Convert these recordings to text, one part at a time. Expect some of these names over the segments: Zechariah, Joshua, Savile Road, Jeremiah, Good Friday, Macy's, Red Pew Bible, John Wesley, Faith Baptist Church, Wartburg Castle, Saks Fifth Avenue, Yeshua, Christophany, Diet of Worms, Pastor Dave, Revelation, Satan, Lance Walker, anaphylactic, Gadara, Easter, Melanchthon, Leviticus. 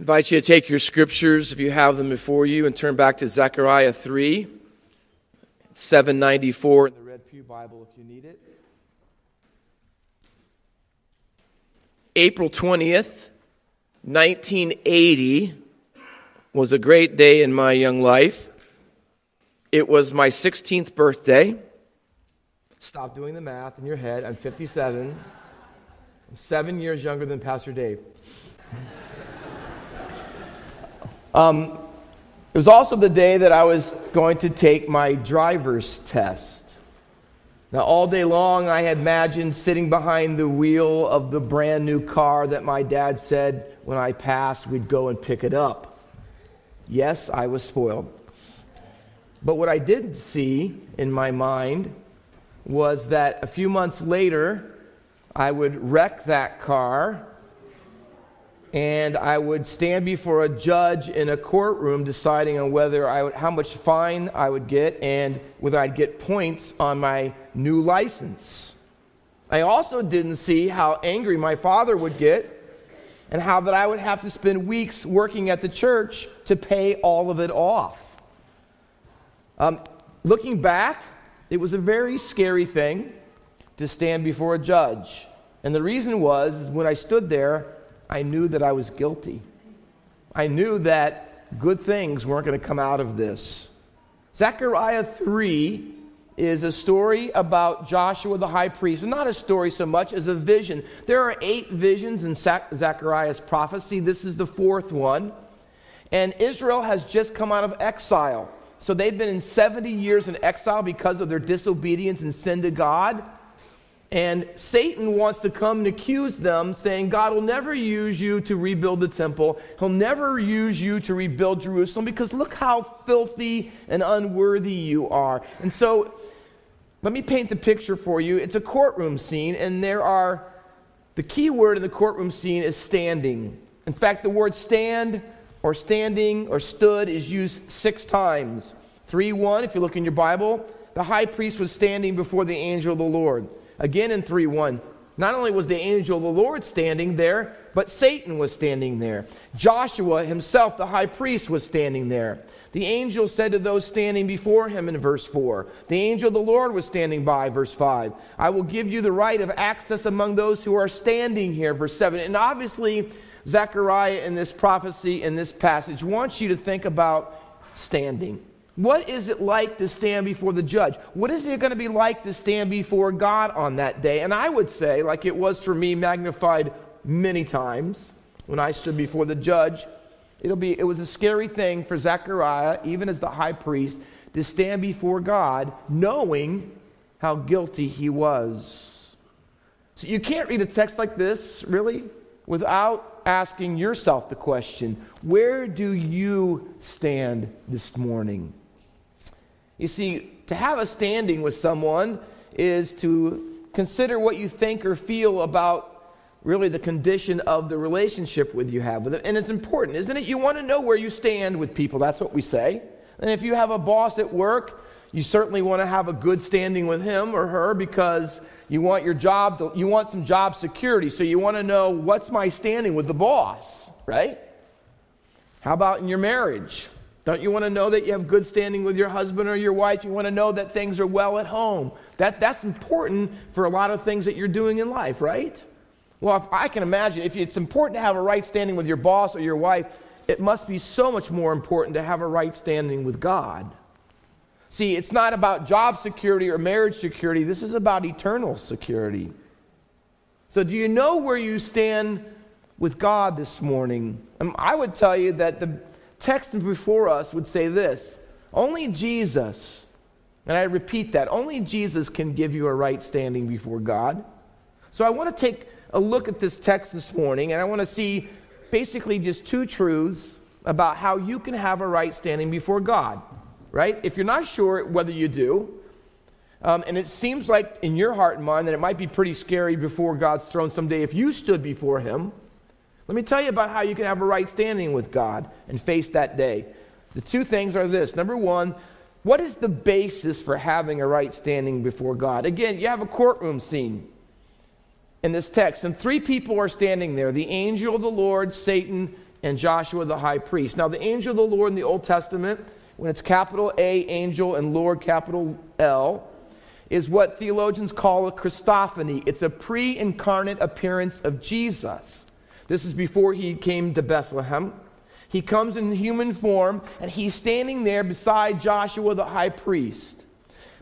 I invite you to take your scriptures, if you have them before you, and turn back to Zechariah 3, 794 in the Red Pew Bible if you need it. April 20th, 1980 was a great day in my young life. It was my 16th birthday. Stop doing the math in your head. I'm 57. I'm 7 years younger than Pastor Dave. It was also the day that I was going to take my driver's test. Now, all day long, I had imagined sitting behind the wheel of the brand new car that my dad said when I passed, we'd go and pick it up. Yes, I was spoiled. But what I didn't see in my mind was that a few months later, I would wreck that car, and I would stand before a judge in a courtroom deciding on whether how much fine I would get and whether I'd get points on my new license. I also didn't see how angry my father would get and how that I would have to spend weeks working at the church to pay all of it off. Looking back, it was a very scary thing to stand before a judge. And the reason was, when I stood there, I knew that I was guilty. I knew that good things weren't going to come out of this. Zechariah 3 is a story about Joshua the high priest. Not a story so much as a vision. There are 8 visions in Zechariah's prophecy. This is the 4th one. And Israel has just come out of exile. So they've been in 70 years in exile because of their disobedience and sin to God. And Satan wants to come and accuse them, saying, God will never use you to rebuild the temple. He'll never use you to rebuild Jerusalem because look how filthy and unworthy you are. And so let me paint the picture for you. It's a courtroom scene, and the key word in the courtroom scene is standing. In fact, the word stand or standing or stood is used 6 times. 3:1, if you look in your Bible, the high priest was standing before the angel of the Lord. Again in 3:1, not only was the angel of the Lord standing there, but Satan was standing there. Joshua himself, the high priest, was standing there. The angel said to those standing before him in verse 4. The angel of the Lord was standing by, verse 5. I will give you the right of access among those who are standing here, verse 7. And obviously, Zechariah in this prophecy, in this passage, wants you to think about standing. What is it like to stand before the judge? What is it going to be like to stand before God on that day? And I would say, like it was for me, magnified many times when I stood before the judge, it was a scary thing for Zechariah, even as the high priest, to stand before God knowing how guilty he was. So you can't read a text like this, really, without asking yourself the question, where do you stand this morning? You see, to have a standing with someone is to consider what you think or feel about really the condition of the relationship you have with them. And it's important, isn't it? You want to know where you stand with people. That's what we say. And if you have a boss at work, you certainly want to have a good standing with him or her because you want you want some job security. So you want to know, what's my standing with the boss, right? How about in your marriage? Don't you want to know that you have good standing with your husband or your wife? You want to know that things are well at home. That's important for a lot of things that you're doing in life, right? Well, if I can imagine, if it's important to have a right standing with your boss or your wife, it must be so much more important to have a right standing with God. See, it's not about job security or marriage security. This is about eternal security. So do you know where you stand with God this morning? I would tell you that the text before us would say this: only Jesus, and I repeat that, only Jesus can give you a right standing before God. So I want to take a look at this text this morning, and I want to see basically just 2 truths about how you can have a right standing before God, right? If you're not sure whether you do, and it seems like in your heart and mind that it might be pretty scary before God's throne someday if you stood before him, let me tell you about how you can have a right standing with God and face that day. The 2 things are this. Number 1, what is the basis for having a right standing before God? Again, you have a courtroom scene in this text, and 3 people are standing there: the angel of the Lord, Satan, and Joshua the high priest. Now, the angel of the Lord in the Old Testament, when it's capital A, angel, and Lord, capital L, is what theologians call a Christophany. It's a pre-incarnate appearance of Jesus. This is before he came to Bethlehem. He comes in human form, and he's standing there beside Joshua the high priest.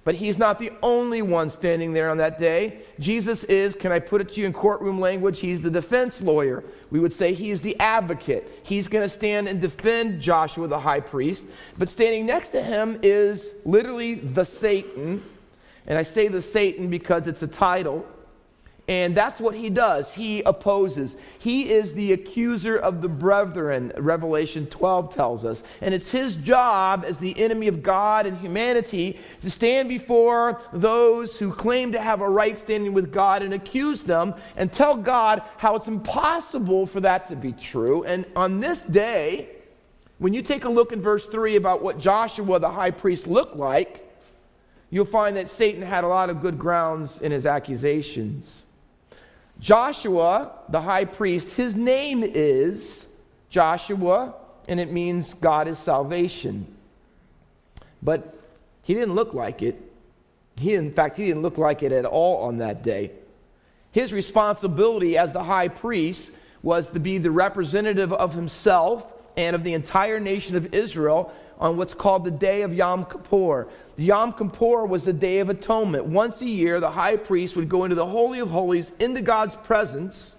But he's not the only one standing there on that day. Jesus is, can I put it to you in courtroom language, he's the defense lawyer. We would say he is the advocate. He's going to stand and defend Joshua the high priest. But standing next to him is literally the Satan. And I say the Satan because it's a title. And that's what he does. He opposes. He is the accuser of the brethren, Revelation 12 tells us. And it's his job as the enemy of God and humanity to stand before those who claim to have a right standing with God and accuse them and tell God how it's impossible for that to be true. And on this day, when you take a look in verse 3 about what Joshua the high priest looked like, you'll find that Satan had a lot of good grounds in his accusations. Joshua, the high priest, his name is Joshua, and it means God is salvation. But he didn't look like it. In fact, he didn't look like it at all on that day. His responsibility as the high priest was to be the representative of himself and of the entire nation of Israel on what's called the day of Yom Kippur. The Yom Kippur was the Day of Atonement. Once a year, the high priest would go into the Holy of Holies, into God's presence,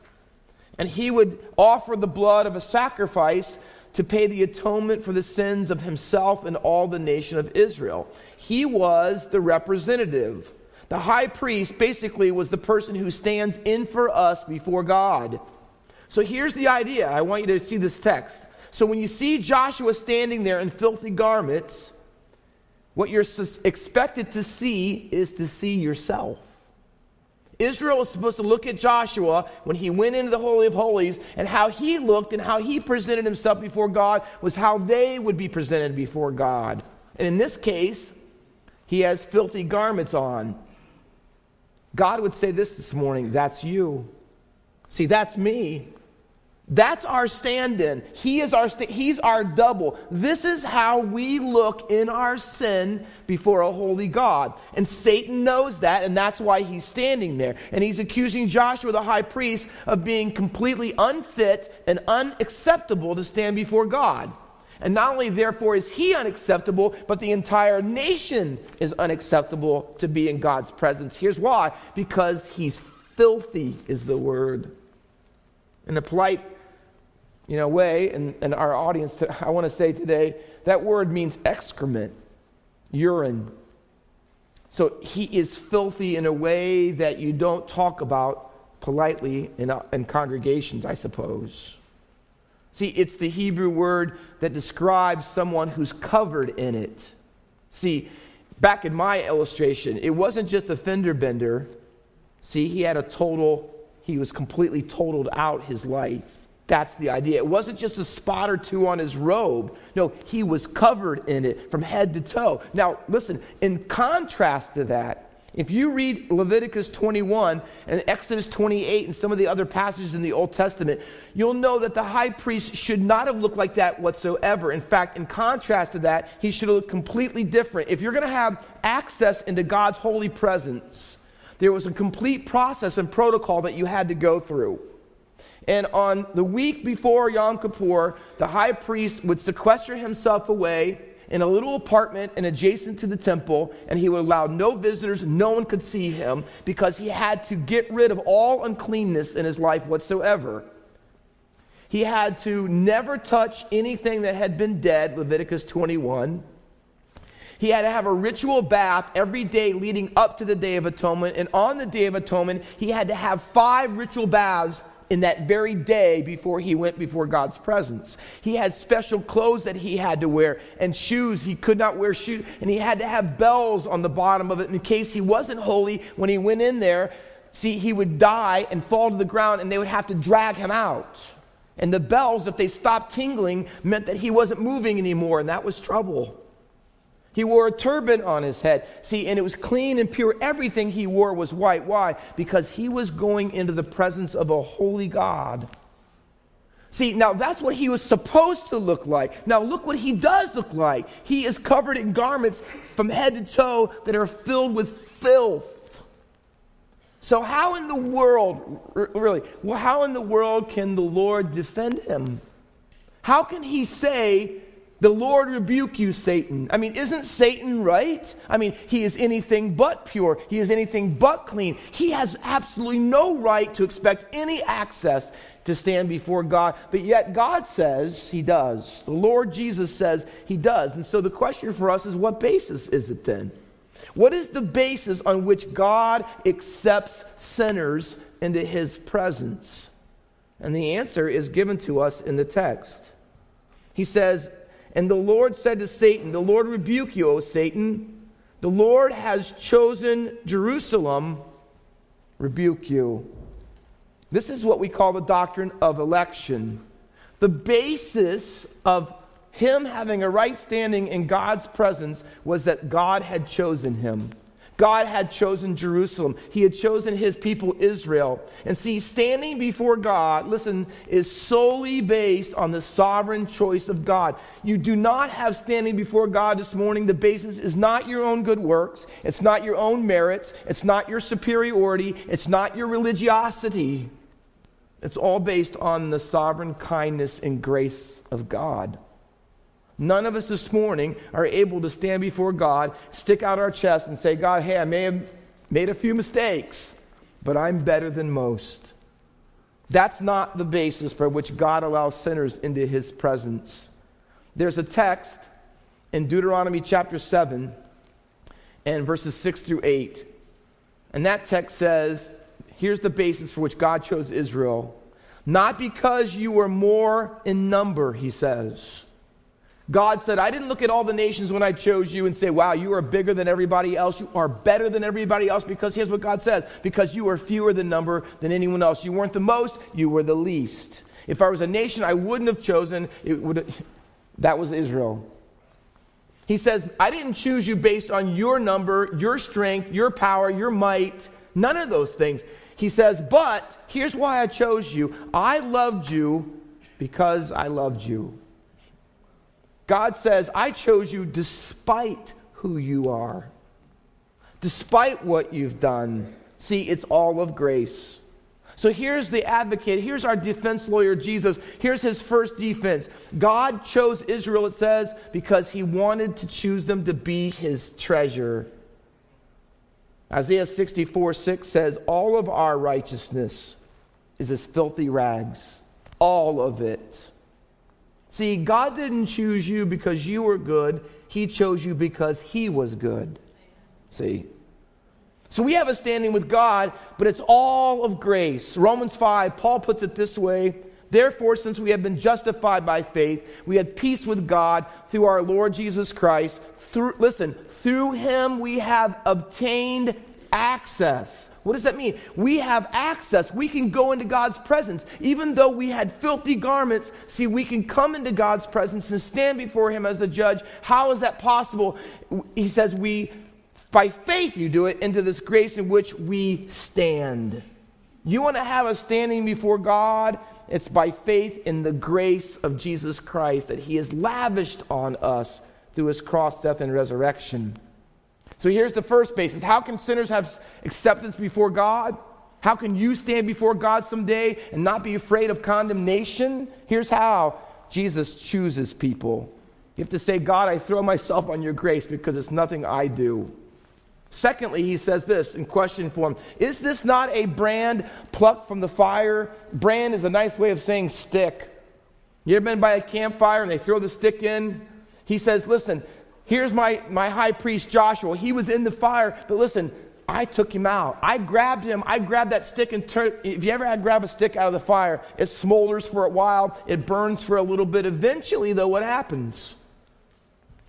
and he would offer the blood of a sacrifice to pay the atonement for the sins of himself and all the nation of Israel. He was the representative. The high priest basically was the person who stands in for us before God. So here's the idea. I want you to see this text. So when you see Joshua standing there in filthy garments, what you're expected to see is to see yourself. Israel was supposed to look at Joshua when he went into the Holy of Holies, and how he looked and how he presented himself before God was how they would be presented before God. And in this case, he has filthy garments on. God would say this morning, that's you. See, that's me. That's our stand-in. He's our double. This is how we look in our sin before a holy God. And Satan knows that, and that's why he's standing there. And he's accusing Joshua, the high priest, of being completely unfit and unacceptable to stand before God. And not only, therefore, is he unacceptable, but the entire nation is unacceptable to be in God's presence. Here's why. Because he's filthy is the word. In a polite way, and our audience, I want to say today, that word means excrement, urine. So he is filthy in a way that you don't talk about politely in congregations, I suppose. See, it's the Hebrew word that describes someone who's covered in it. See, back in my illustration, it wasn't just a fender bender. See, he was completely totaled out his life. That's the idea. It wasn't just a spot or two on his robe. No, he was covered in it from head to toe. Now, listen, in contrast to that, if you read Leviticus 21 and Exodus 28 and some of the other passages in the Old Testament, you'll know that the high priest should not have looked like that whatsoever. In fact, in contrast to that, he should have looked completely different. If you're going to have access into God's holy presence, there was a complete process and protocol that you had to go through. And on the week before Yom Kippur, the high priest would sequester himself away in a little apartment and adjacent to the temple, and he would allow no visitors, no one could see him, because he had to get rid of all uncleanness in his life whatsoever. He had to never touch anything that had been dead, Leviticus 21. He had to have a ritual bath every day leading up to the Day of Atonement, and on the Day of Atonement, he had to have 5 ritual baths in that very day before he went before God's presence. He had special clothes that he had to wear, and shoes. He could not wear shoes, and he had to have bells on the bottom of it in case he wasn't holy when he went in there. See, he would die and fall to the ground, and they would have to drag him out. And the bells, if they stopped tingling, meant that he wasn't moving anymore, and that was trouble. He wore a turban on his head. See, and it was clean and pure. Everything he wore was white. Why? Because he was going into the presence of a holy God. See, now that's what he was supposed to look like. Now look what he does look like. He is covered in garments from head to toe that are filled with filth. So how in the world, really, well, how in the world can the Lord defend him? How can he say, the Lord rebuke you, Satan? I mean, isn't Satan right? I mean, he is anything but pure. He is anything but clean. He has absolutely no right to expect any access to stand before God. But yet God says he does. The Lord Jesus says he does. And so the question for us is, what basis is it then? What is the basis on which God accepts sinners into his presence? And the answer is given to us in the text. He says, and the Lord said to Satan, the Lord rebuke you, O Satan. The Lord has chosen Jerusalem, rebuke you. This is what we call the doctrine of election. The basis of him having a right standing in God's presence was that God had chosen him. God had chosen Jerusalem. He had chosen his people Israel. And see, standing before God, listen, is solely based on the sovereign choice of God. You do not have standing before God this morning. The basis is not your own good works. It's not your own merits. It's not your superiority. It's not your religiosity. It's all based on the sovereign kindness and grace of God. None of us this morning are able to stand before God, stick out our chest and say, God, hey, I may have made a few mistakes, but I'm better than most. That's not the basis by which God allows sinners into his presence. There's a text in Deuteronomy chapter 7 and verses 6 through 8. And that text says, here's the basis for which God chose Israel. Not because you were more in number, he says. God said, I didn't look at all the nations when I chose you and say, wow, you are bigger than everybody else. You are better than everybody else, because here's what God says. Because you are fewer than number than anyone else. You weren't the most, you were the least. If I was a nation I wouldn't have chosen, that was Israel. He says, I didn't choose you based on your number, your strength, your power, your might, none of those things. He says, but here's why I chose you. I loved you because I loved you. God says, I chose you despite who you are, despite what you've done. See, it's all of grace. So here's the advocate. Here's our defense lawyer, Jesus. Here's his first defense. God chose Israel, it says, because he wanted to choose them to be his treasure. Isaiah 64:6 says, all of our righteousness is as filthy rags, all of it. See, God didn't choose you because you were good. He chose you because he was good. See? So we have a standing with God, but it's all of grace. Romans 5, Paul puts it this way. Therefore, since we have been justified by faith, we have peace with God through our Lord Jesus Christ. Through him we have obtained access. What does that mean? We have access. We can go into God's presence. Even though we had filthy garments, see, we can come into God's presence and stand before him as the judge. How is that possible? He says, by faith you do it, into this grace in which we stand. You want to have a standing before God? It's by faith in the grace of Jesus Christ that he has lavished on us through his cross, death, and resurrection. So here's the first basis. How can sinners have acceptance before God? How can you stand before God someday and not be afraid of condemnation? Here's how Jesus chooses people. You have to say, God, I throw myself on your grace because it's nothing I do. Secondly, he says this in question form. Is this not a brand plucked from the fire? Brand is a nice way of saying stick. You ever been by a campfire and they throw the stick in? He says, listen, here's my high priest, Joshua. He was in the fire, but listen, I took him out. I grabbed him. I grabbed that stick and turned. If you ever had grab a stick out of the fire, it smolders for a while. It burns for a little bit. Eventually, though, what happens?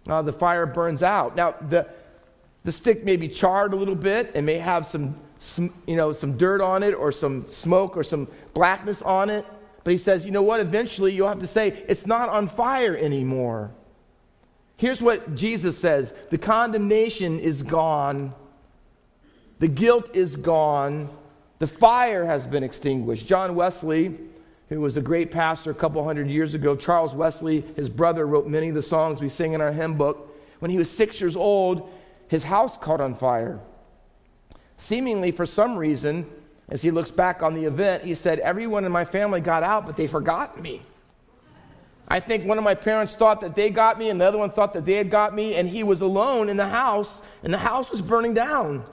The fire burns out. Now, the stick may be charred a little bit and may have some dirt on it or some smoke or some blackness on it. But he says, you know what? Eventually, you'll have to say, it's not on fire anymore. Here's what Jesus says. The condemnation is gone. The guilt is gone. The fire has been extinguished. John Wesley, who was a great pastor a couple hundred years ago. Charles Wesley, his brother, wrote many of the songs we sing in our hymn book. When he was 6 years old, his house caught on fire. Seemingly, for some reason, as he looks back on the event, he said, everyone in my family got out, but they forgot me. I think one of my parents thought that they got me, and the other one thought that they had got me, and he was alone in the house, and the house was burning down.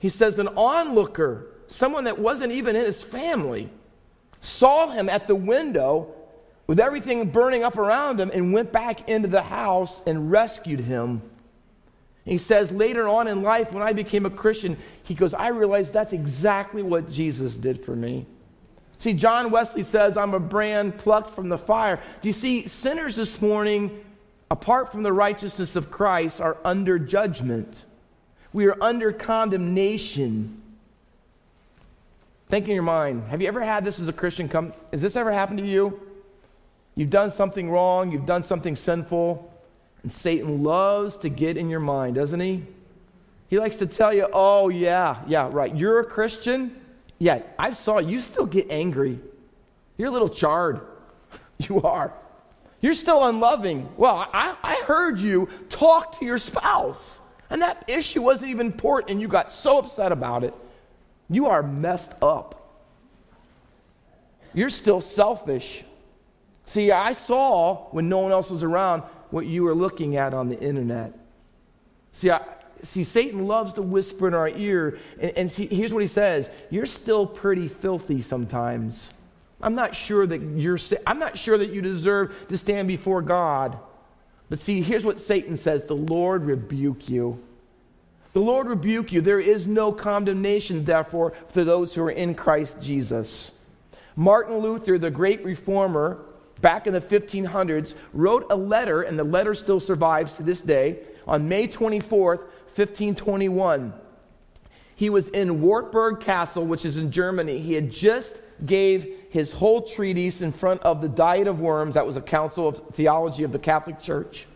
He says an onlooker, someone that wasn't even in his family, saw him at the window with everything burning up around him and went back into the house and rescued him. And he says later on in life, when I became a Christian, he goes, I realized that's exactly what Jesus did for me. See, John Wesley says, I'm a brand plucked from the fire. Do you see, sinners this morning, apart from the righteousness of Christ, are under judgment. We are under condemnation. Think in your mind, have you ever had this as a Christian come? Has this ever happened to you? You've done something wrong, you've done something sinful, and Satan loves to get in your mind, doesn't he? He likes to tell you, oh yeah, right, you're a Christian? Yeah, I saw you still get angry. You're a little charred. You are. You're still unloving. Well, I heard you talk to your spouse, and that issue wasn't even important, and you got so upset about it. You are messed up. You're still selfish. See, I saw when no one else was around what you were looking at on the internet. See, Satan loves to whisper in our ear, and see, here's what he says. You're still pretty filthy sometimes. I'm not sure that you deserve to stand before God. But see, here's what Satan says. The Lord rebuke you. The Lord rebuke you. There is no condemnation, therefore, for those who are in Christ Jesus. Martin Luther, the great reformer, back in the 1500s, wrote a letter, and the letter still survives to this day, on May 24th, 1521. He was in Wartburg Castle, which is in Germany. He had just gave his whole treatise in front of the Diet of Worms. That was a council of theology of the Catholic Church.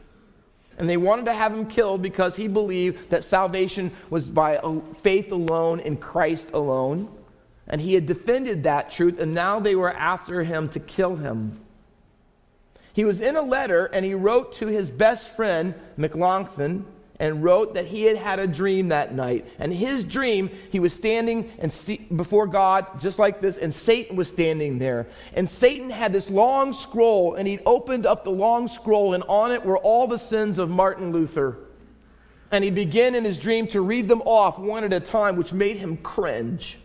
And they wanted to have him killed because he believed that salvation was by faith alone in Christ alone. And he had defended that truth, and now they were after him to kill him. He was in a letter, and he wrote to his best friend, Melanchthon, and wrote that he had had a dream that night. And his dream, he was standing before God just like this, and Satan was standing there. And Satan had this long scroll, and he'd opened up the long scroll, and on it were all the sins of Martin Luther. And he began in his dream to read them off one at a time, which made him cringe.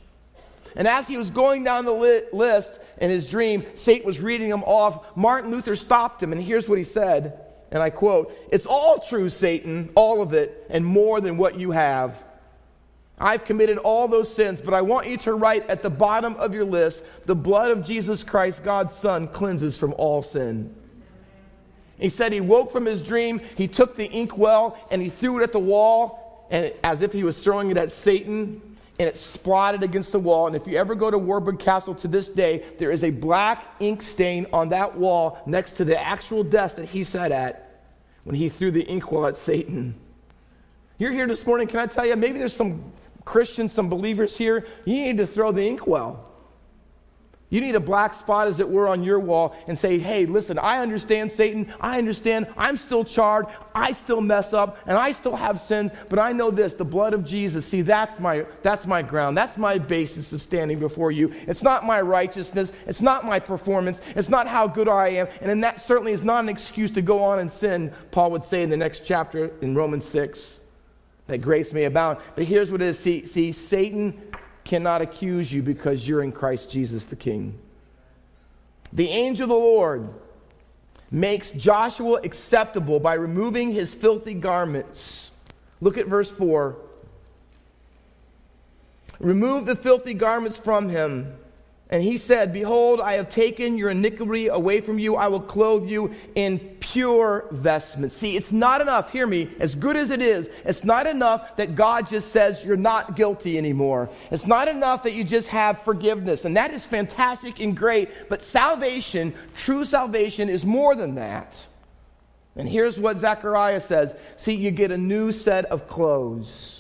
And as he was going down the list in his dream, Satan was reading them off. Martin Luther stopped him, and here's what he said, and I quote, "It's all true, Satan, all of it, and more than what you have. I've committed all those sins, but I want you to write at the bottom of your list, the blood of Jesus Christ, God's Son, cleanses from all sin." He said he woke from his dream, he took the inkwell, and he threw it at the wall, and as if he was throwing it at Satan, and it splotted against the wall. And if you ever go to Wartburg Castle to this day, there is a black ink stain on that wall next to the actual desk that he sat at when he threw the inkwell at Satan. You're here this morning, can I tell you, maybe there's some Christians, some believers here, you need to throw the inkwell. You need a black spot, as it were, on your wall and say, hey, listen, I understand, Satan. I understand. I'm still charred. I still mess up, and I still have sins, but I know this, the blood of Jesus. See, that's my ground. That's my basis of standing before you. It's not my righteousness. It's not my performance. It's not how good I am, and that certainly is not an excuse to go on and sin, Paul would say in the next chapter in Romans 6, that grace may abound. But here's what it is. See, Satan cannot accuse you because you're in Christ Jesus the King. The angel of the Lord makes Joshua acceptable by removing his filthy garments. Look at verse 4. Remove the filthy garments from him. And he said, behold, I have taken your iniquity away from you. I will clothe you in pure vestments. See, it's not enough, hear me, as good as it is, it's not enough that God just says you're not guilty anymore. It's not enough that you just have forgiveness. And that is fantastic and great. But salvation, true salvation, is more than that. And here's what Zechariah says. See, you get a new set of clothes.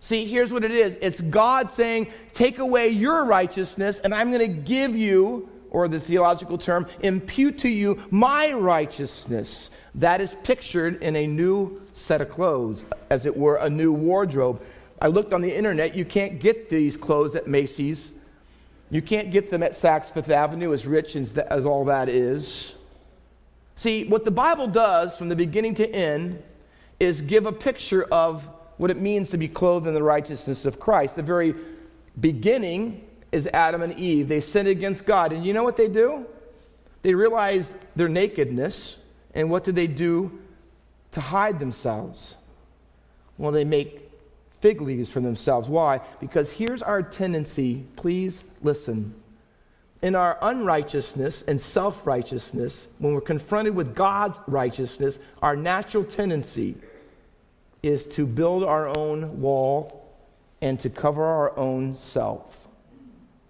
See, here's what it is. It's God saying, take away your righteousness, and I'm going to give you, or the theological term, impute to you my righteousness. That is pictured in a new set of clothes, as it were, a new wardrobe. I looked on the internet. You can't get these clothes at Macy's. You can't get them at Saks Fifth Avenue, as rich as all that is. See, what the Bible does from the beginning to end is give a picture of what it means to be clothed in the righteousness of Christ. The very beginning is Adam and Eve. They sinned against God. And you know what they do? They realize their nakedness. And what do they do to hide themselves? Well, they make fig leaves for themselves. Why? Because here's our tendency. Please listen. In our unrighteousness and self-righteousness, when we're confronted with God's righteousness, our natural tendency is to build our own wall and to cover our own self.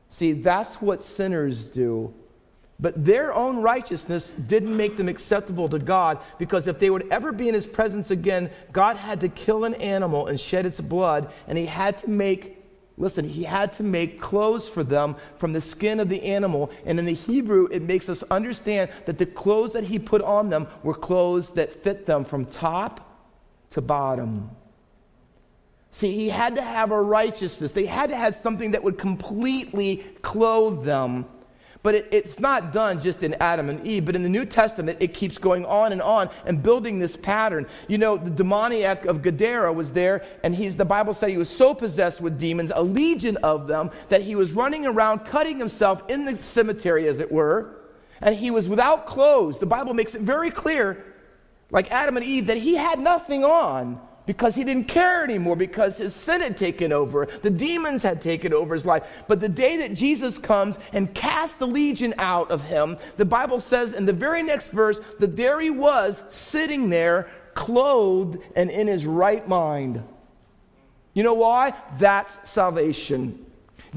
See, that's what sinners do. But their own righteousness didn't make them acceptable to God, because if they would ever be in his presence again, God had to kill an animal and shed its blood, and he had to make he had to make clothes for them from the skin of the animal. And in the Hebrew, it makes us understand that the clothes that he put on them were clothes that fit them from top to bottom. See, he had to have a righteousness. They had to have something that would completely clothe them. But it's not done just in Adam and Eve. But in the New Testament, it keeps going on and building this pattern. You know, the demoniac of Gadara was there, and the Bible said he was so possessed with demons, a legion of them, that he was running around cutting himself in the cemetery, as it were, and he was without clothes. The Bible makes it very clear, like Adam and Eve, that he had nothing on, because he didn't care anymore, because his sin had taken over. The demons had taken over his life. But the day that Jesus comes and casts the legion out of him, the Bible says in the very next verse that there he was, sitting there, clothed and in his right mind. You know why? That's salvation.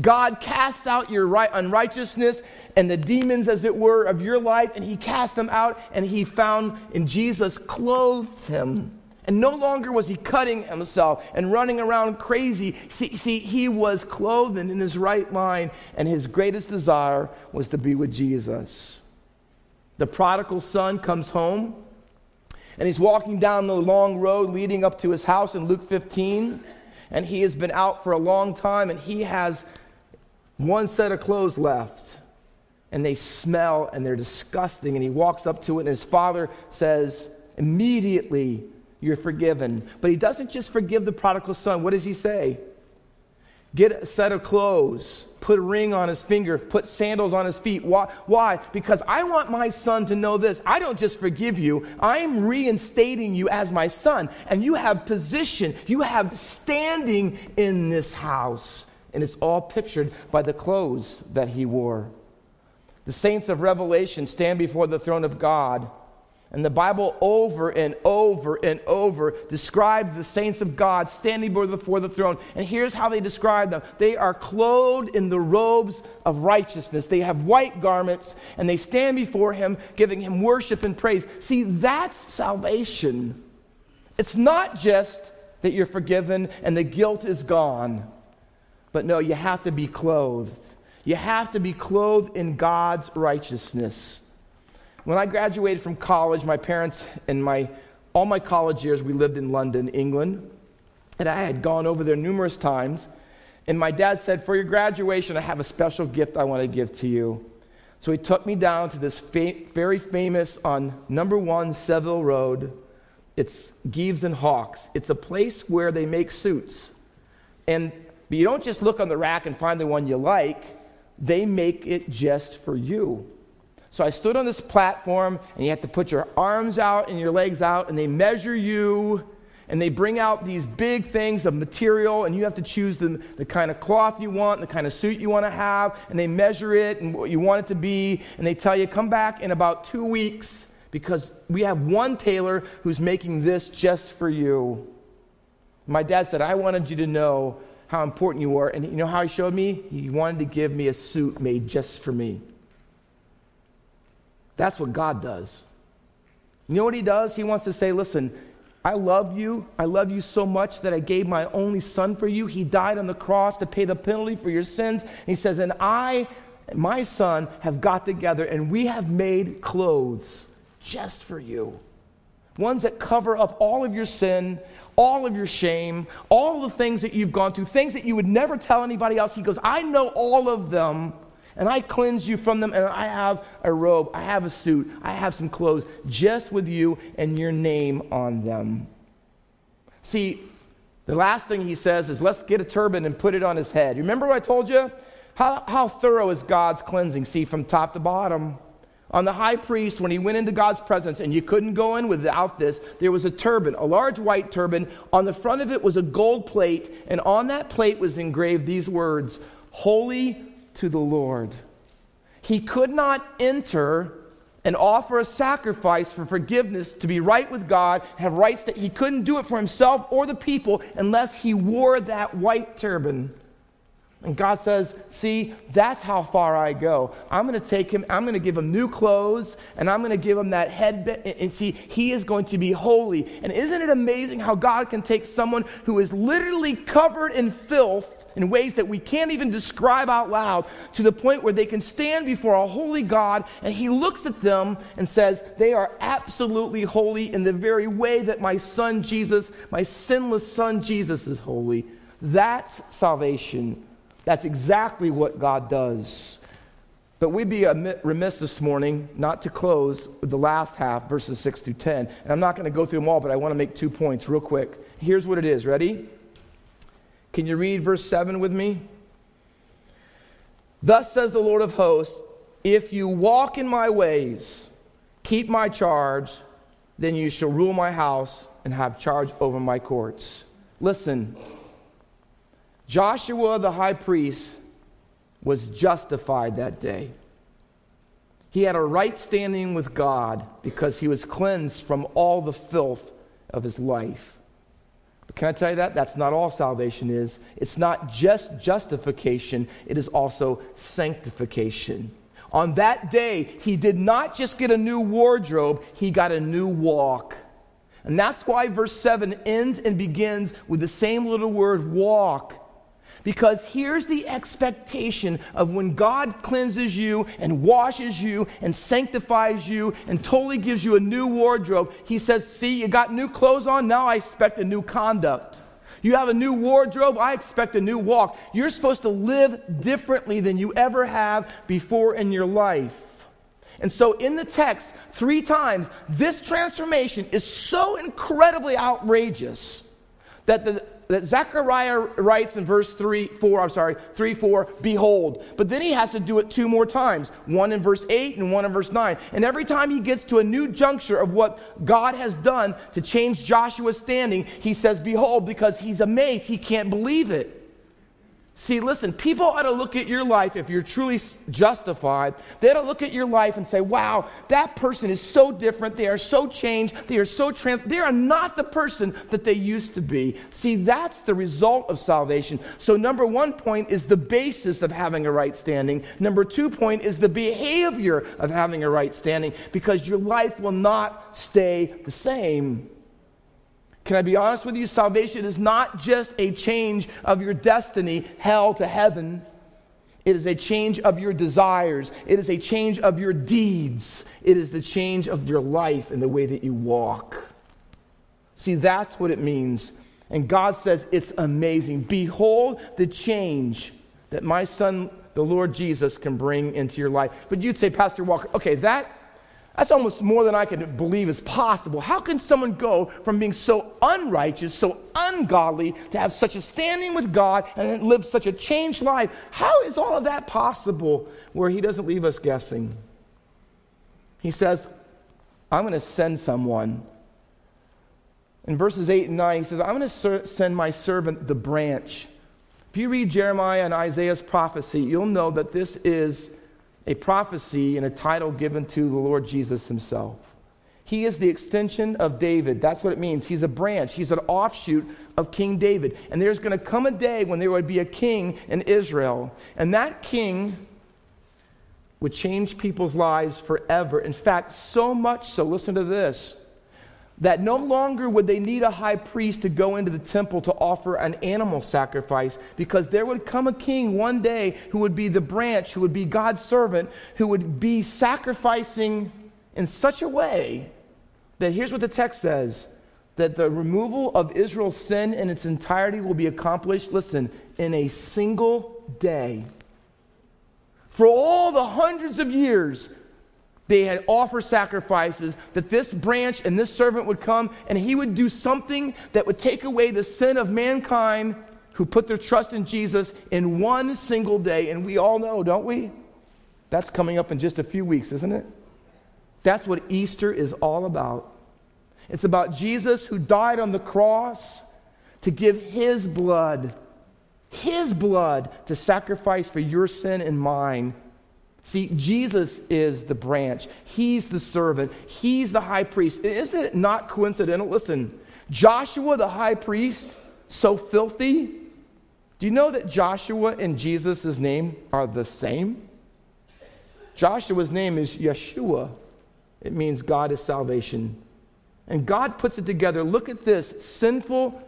God casts out your unrighteousness and the demons, as it were, of your life, and he cast them out, and he found in Jesus clothed him. And no longer was he cutting himself and running around crazy. See, he was clothed and in his right mind, and his greatest desire was to be with Jesus. The prodigal son comes home, and he's walking down the long road leading up to his house in Luke 15, and he has been out for a long time, and he has one set of clothes left, and they smell, and they're disgusting, and he walks up to it, and his father says, "Immediately, you're forgiven." But he doesn't just forgive the prodigal son. What does he say? Get a set of clothes. Put a ring on his finger. Put sandals on his feet. Why? Because I want my son to know this. I don't just forgive you. I'm reinstating you as my son. And you have position. You have standing in this house. And it's all pictured by the clothes that he wore. The saints of Revelation stand before the throne of God. And the Bible over and over and over describes the saints of God standing before the throne. And here's how they describe them. They are clothed in the robes of righteousness. They have white garments, and they stand before him, giving him worship and praise. See, that's salvation. It's not just that you're forgiven and the guilt is gone. But no, you have to be clothed. You have to be clothed in God's righteousness. When I graduated from college, my parents and all my college years, we lived in London, England. And I had gone over there numerous times. And my dad said, "For your graduation, I have a special gift I want to give to you." So he took me down to this very famous on number 1 Savile Road. It's Gieves and Hawkes. It's a place where they make suits. But you don't just look on the rack and find the one you like. They make it just for you. So I stood on this platform, and you have to put your arms out and your legs out, and they measure you, and they bring out these big things of material, and you have to choose the kind of cloth you want, the kind of suit you want to have, and they measure it and what you want it to be, and they tell you, "Come back in about 2 weeks, because we have one tailor who's making this just for you." My dad said, "I wanted you to know how important you are," and you know how he showed me? He wanted to give me a suit made just for me. That's what God does. You know what he does? He wants to say, "Listen, I love you. I love you so much that I gave my only son for you. He died on the cross to pay the penalty for your sins." And he says, "And I my son have got together and we have made clothes just for you. Ones that cover up all of your sin, all of your shame, all the things that you've gone through, things that you would never tell anybody else. He goes, I know all of them, and I cleanse you from them, and I have a robe, I have a suit, I have some clothes just with you and your name on them. See, the last thing he says is, let's get a turban and put it on his head. Remember what I told you? How thorough is God's cleansing? See, from top to bottom. On the high priest, when he went into God's presence, and you couldn't go in without this, there was a turban, a large white turban. On the front of it was a gold plate, and on that plate was engraved these words, Holy to the Lord. He could not enter and offer a sacrifice for forgiveness to be right with God, have rights that he couldn't do it for himself or the people unless he wore that white turban. And God says, see, that's how far I go. I'm going to take him, I'm going to give him new clothes, and I'm going to give him that headband. And see, he is going to be holy. And isn't it amazing how God can take someone who is literally covered in filth in ways that we can't even describe out loud, to the point where they can stand before a holy God, and he looks at them and says, they are absolutely holy in the very way that my son Jesus, my sinless son Jesus, is holy. That's salvation. That's exactly what God does. But we'd be remiss this morning not to close with the last half, verses 6 through 10. And I'm not going to go through them all, but I want to make 2 points real quick. Here's what it is. Ready? Can you read verse 7 with me? Thus says the Lord of hosts, if you walk in my ways, keep my charge, then you shall rule my house and have charge over my courts. Listen. Joshua the high priest was justified that day. He had a right standing with God because he was cleansed from all the filth of his life. But can I tell you that? That's not all salvation is. It's not just justification. It is also sanctification. On that day, he did not just get a new wardrobe. He got a new walk. And that's why verse 7 ends and begins with the same little word, walk. Because here's the expectation of when God cleanses you and washes you and sanctifies you and totally gives you a new wardrobe. He says, see, you got new clothes on, now I expect a new conduct. You have a new wardrobe, I expect a new walk. You're supposed to live differently than you ever have before in your life. And so in the text, 3 times, this transformation is so incredibly outrageous that Zechariah writes in verse 3, 4, behold. But then he has to do it 2 more times, one in verse 8 and one in verse 9. And every time he gets to a new juncture of what God has done to change Joshua's standing, he says, behold, because he's amazed. He can't believe it. See, listen, people ought to look at your life, if you're truly justified, they ought to look at your life and say, wow, that person is so different, they are so changed, they are so they are not the person that they used to be. See, that's the result of salvation. So number 1 point is the basis of having a right standing. Number 2 point is the behavior of having a right standing, because your life will not stay the same. Can I be honest with you? Salvation is not just a change of your destiny, hell to heaven. It is a change of your desires. It is a change of your deeds. It is the change of your life and the way that you walk. See, that's what it means. And God says it's amazing. Behold the change that my son, the Lord Jesus, can bring into your life. But you'd say, Pastor Walker, okay, that's almost more than I can believe is possible. How can someone go from being so unrighteous, so ungodly, to have such a standing with God and live such a changed life? How is all of that possible, where he doesn't leave us guessing? He says, I'm going to send someone. In verses 8 and 9, he says, I'm going to send my servant, the branch. If you read Jeremiah and Isaiah's prophecy, you'll know that this is a prophecy and a title given to the Lord Jesus himself. He is the extension of David. That's what it means. He's a branch. He's an offshoot of King David. And there's going to come a day when there would be a king in Israel. And that king would change people's lives forever. In fact, so much so, listen to this, that no longer would they need a high priest to go into the temple to offer an animal sacrifice, because there would come a king one day who would be the branch, who would be God's servant, who would be sacrificing in such a way that, here's what the text says, that the removal of Israel's sin in its entirety will be accomplished, listen, in a single day. For all the hundreds of years they had offered sacrifices, that this branch and this servant would come and he would do something that would take away the sin of mankind who put their trust in Jesus in one single day. And we all know, don't we? That's coming up in just a few weeks, isn't it? That's what Easter is all about. It's about Jesus who died on the cross to give his blood to sacrifice for your sin and mine. See, Jesus is the branch. He's the servant. He's the high priest. Isn't it not coincidental? Listen, Joshua the high priest, so filthy. Do you know that Joshua and Jesus' name are the same? Joshua's name is Yeshua. It means God is salvation. And God puts it together. Look at this, sinful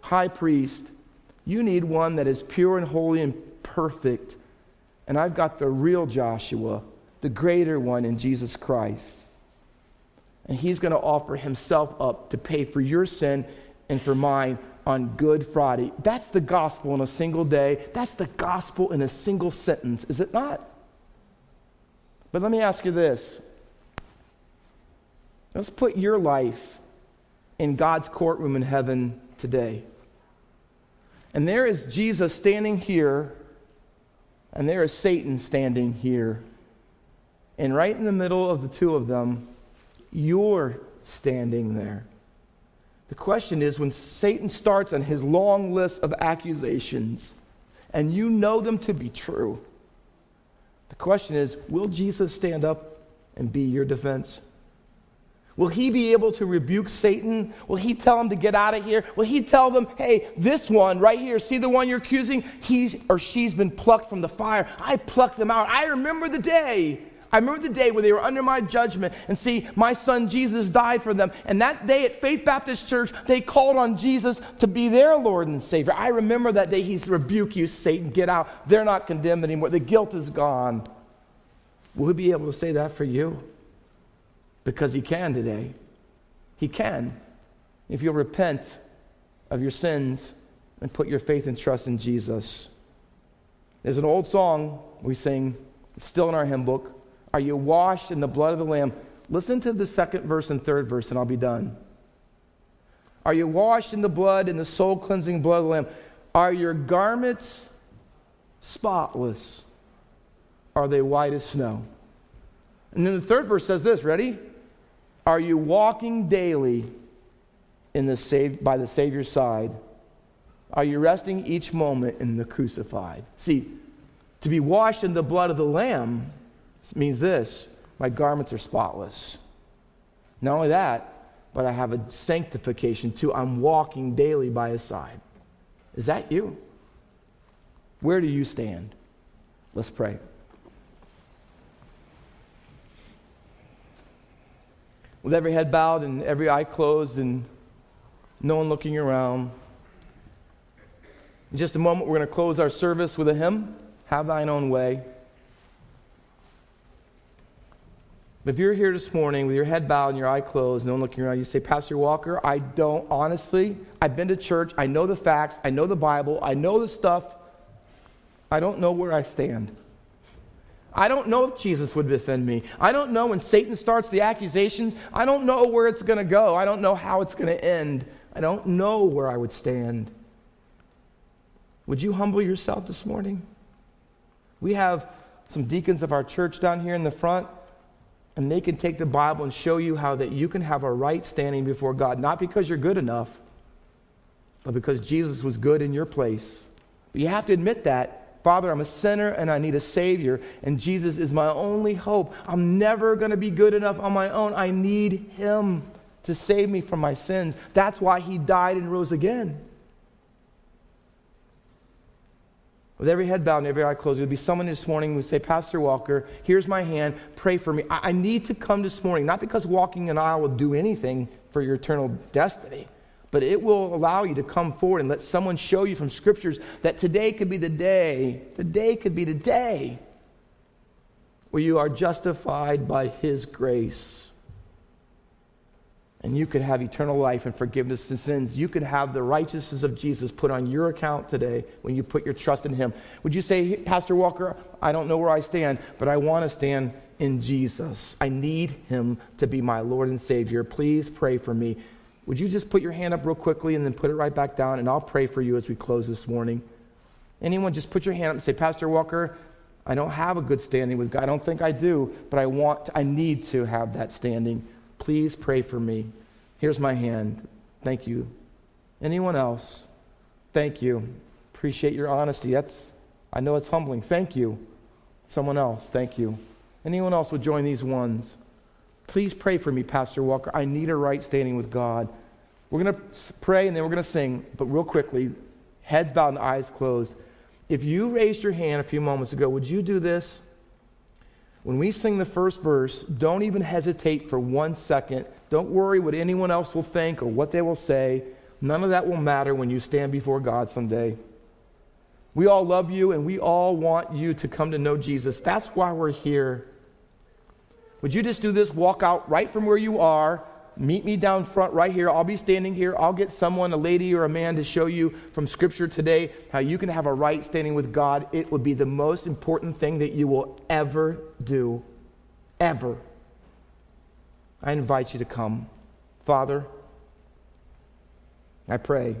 high priest. You need one that is pure and holy and perfect. And I've got the real Joshua, the greater one in Jesus Christ. And he's going to offer himself up to pay for your sin and for mine on Good Friday. That's the gospel in a single day. That's the gospel in a single sentence, is it not? But let me ask you this. Let's put your life in God's courtroom in heaven today. And there is Jesus standing here, and there is Satan standing here. And right in the middle of the two of them, you're standing there. The question is, when Satan starts on his long list of accusations, and you know them to be true, the question is, will Jesus stand up and be your defense? Will he be able to rebuke Satan? Will he tell him to get out of here? Will he tell them, hey, this one right here, see the one you're accusing? He's or she's been plucked from the fire. I plucked them out. I remember the day when they were under my judgment. And see, my son Jesus died for them. And that day at Faith Baptist Church, they called on Jesus to be their Lord and Savior. I remember that day. He's rebuked you, Satan. Get out. They're not condemned anymore. The guilt is gone. Will he be able to say that for you? Because he can today. He can. If you'll repent of your sins and put your faith and trust in Jesus. There's an old song we sing. It's still in our hymn book. Are you washed in the blood of the Lamb? Listen to the second verse and third verse and I'll be done. Are you washed in the blood, in the soul cleansing blood of the Lamb? Are your garments spotless? Are they white as snow? And then the third verse says this, ready? Are you walking daily in by the Savior's side? Are you resting each moment in the crucified? See, to be washed in the blood of the Lamb means this: my garments are spotless. Not only that, but I have a sanctification too. I'm walking daily by His side. Is that you? Where do you stand? Let's pray. With every head bowed and every eye closed and no one looking around. In just a moment, we're going to close our service with a hymn, Have Thine Own Way. But if you're here this morning with your head bowed and your eye closed, no one looking around, you say, Pastor Walker, I've been to church, I know the facts, I know the Bible, I know the stuff, I don't know where I stand. I don't know if Jesus would defend me. I don't know when Satan starts the accusations. I don't know where it's going to go. I don't know how it's going to end. I don't know where I would stand. Would you humble yourself this morning? We have some deacons of our church down here in the front, and they can take the Bible and show you how that you can have a right standing before God, not because you're good enough, but because Jesus was good in your place. But you have to admit that. Father, I'm a sinner and I need a Savior, and Jesus is my only hope. I'm never going to be good enough on my own. I need Him to save me from my sins. That's why He died and rose again. With every head bowed and every eye closed, there'll be someone this morning who would say, Pastor Walker, here's my hand, pray for me. I need to come this morning, not because walking an aisle will do anything for your eternal destiny, but it will allow you to come forward and let someone show you from scriptures that today could be the day, where you are justified by His grace. And you could have eternal life and forgiveness of sins. You could have the righteousness of Jesus put on your account today when you put your trust in Him. Would you say, Pastor Walker, I don't know where I stand, but I want to stand in Jesus. I need Him to be my Lord and Savior. Please pray for me. Would you just put your hand up real quickly and then put it right back down, and I'll pray for you as we close this morning. Anyone, just put your hand up and say, Pastor Walker, I don't have a good standing with God. I don't think I do, but I need to have that standing. Please pray for me. Here's my hand. Thank you. Anyone else? Thank you. Appreciate your honesty. I know it's humbling. Thank you. Someone else. Thank you. Anyone else would join these ones? Please pray for me, Pastor Walker. I need a right standing with God. We're going to pray and then we're going to sing, but real quickly, heads bowed and eyes closed. If you raised your hand a few moments ago, would you do this? When we sing the first verse, don't even hesitate for 1 second. Don't worry what anyone else will think or what they will say. None of that will matter when you stand before God someday. We all love you and we all want you to come to know Jesus. That's why we're here. Would you just do this? Walk out right from where you are. Meet me down front right here. I'll be standing here. I'll get someone, a lady or a man, to show you from Scripture today how you can have a right standing with God. It would be the most important thing that you will ever do, ever. I invite you to come. Father, I pray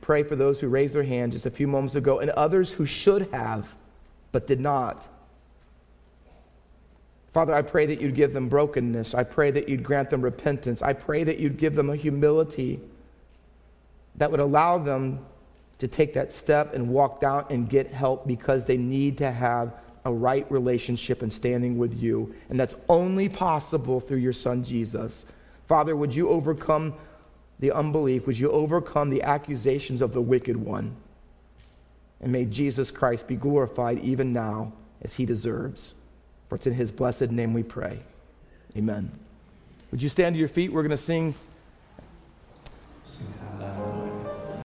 for those who raised their hand just a few moments ago and others who should have but did not. Father, I pray that you'd give them brokenness. I pray that you'd grant them repentance. I pray that you'd give them a humility that would allow them to take that step and walk down and get help because they need to have a right relationship and standing with you. And that's only possible through your Son, Jesus. Father, would you overcome the unbelief? Would you overcome the accusations of the wicked one? And may Jesus Christ be glorified even now as he deserves. For it's in his blessed name we pray. Amen. Would you stand to your feet? We're going to sing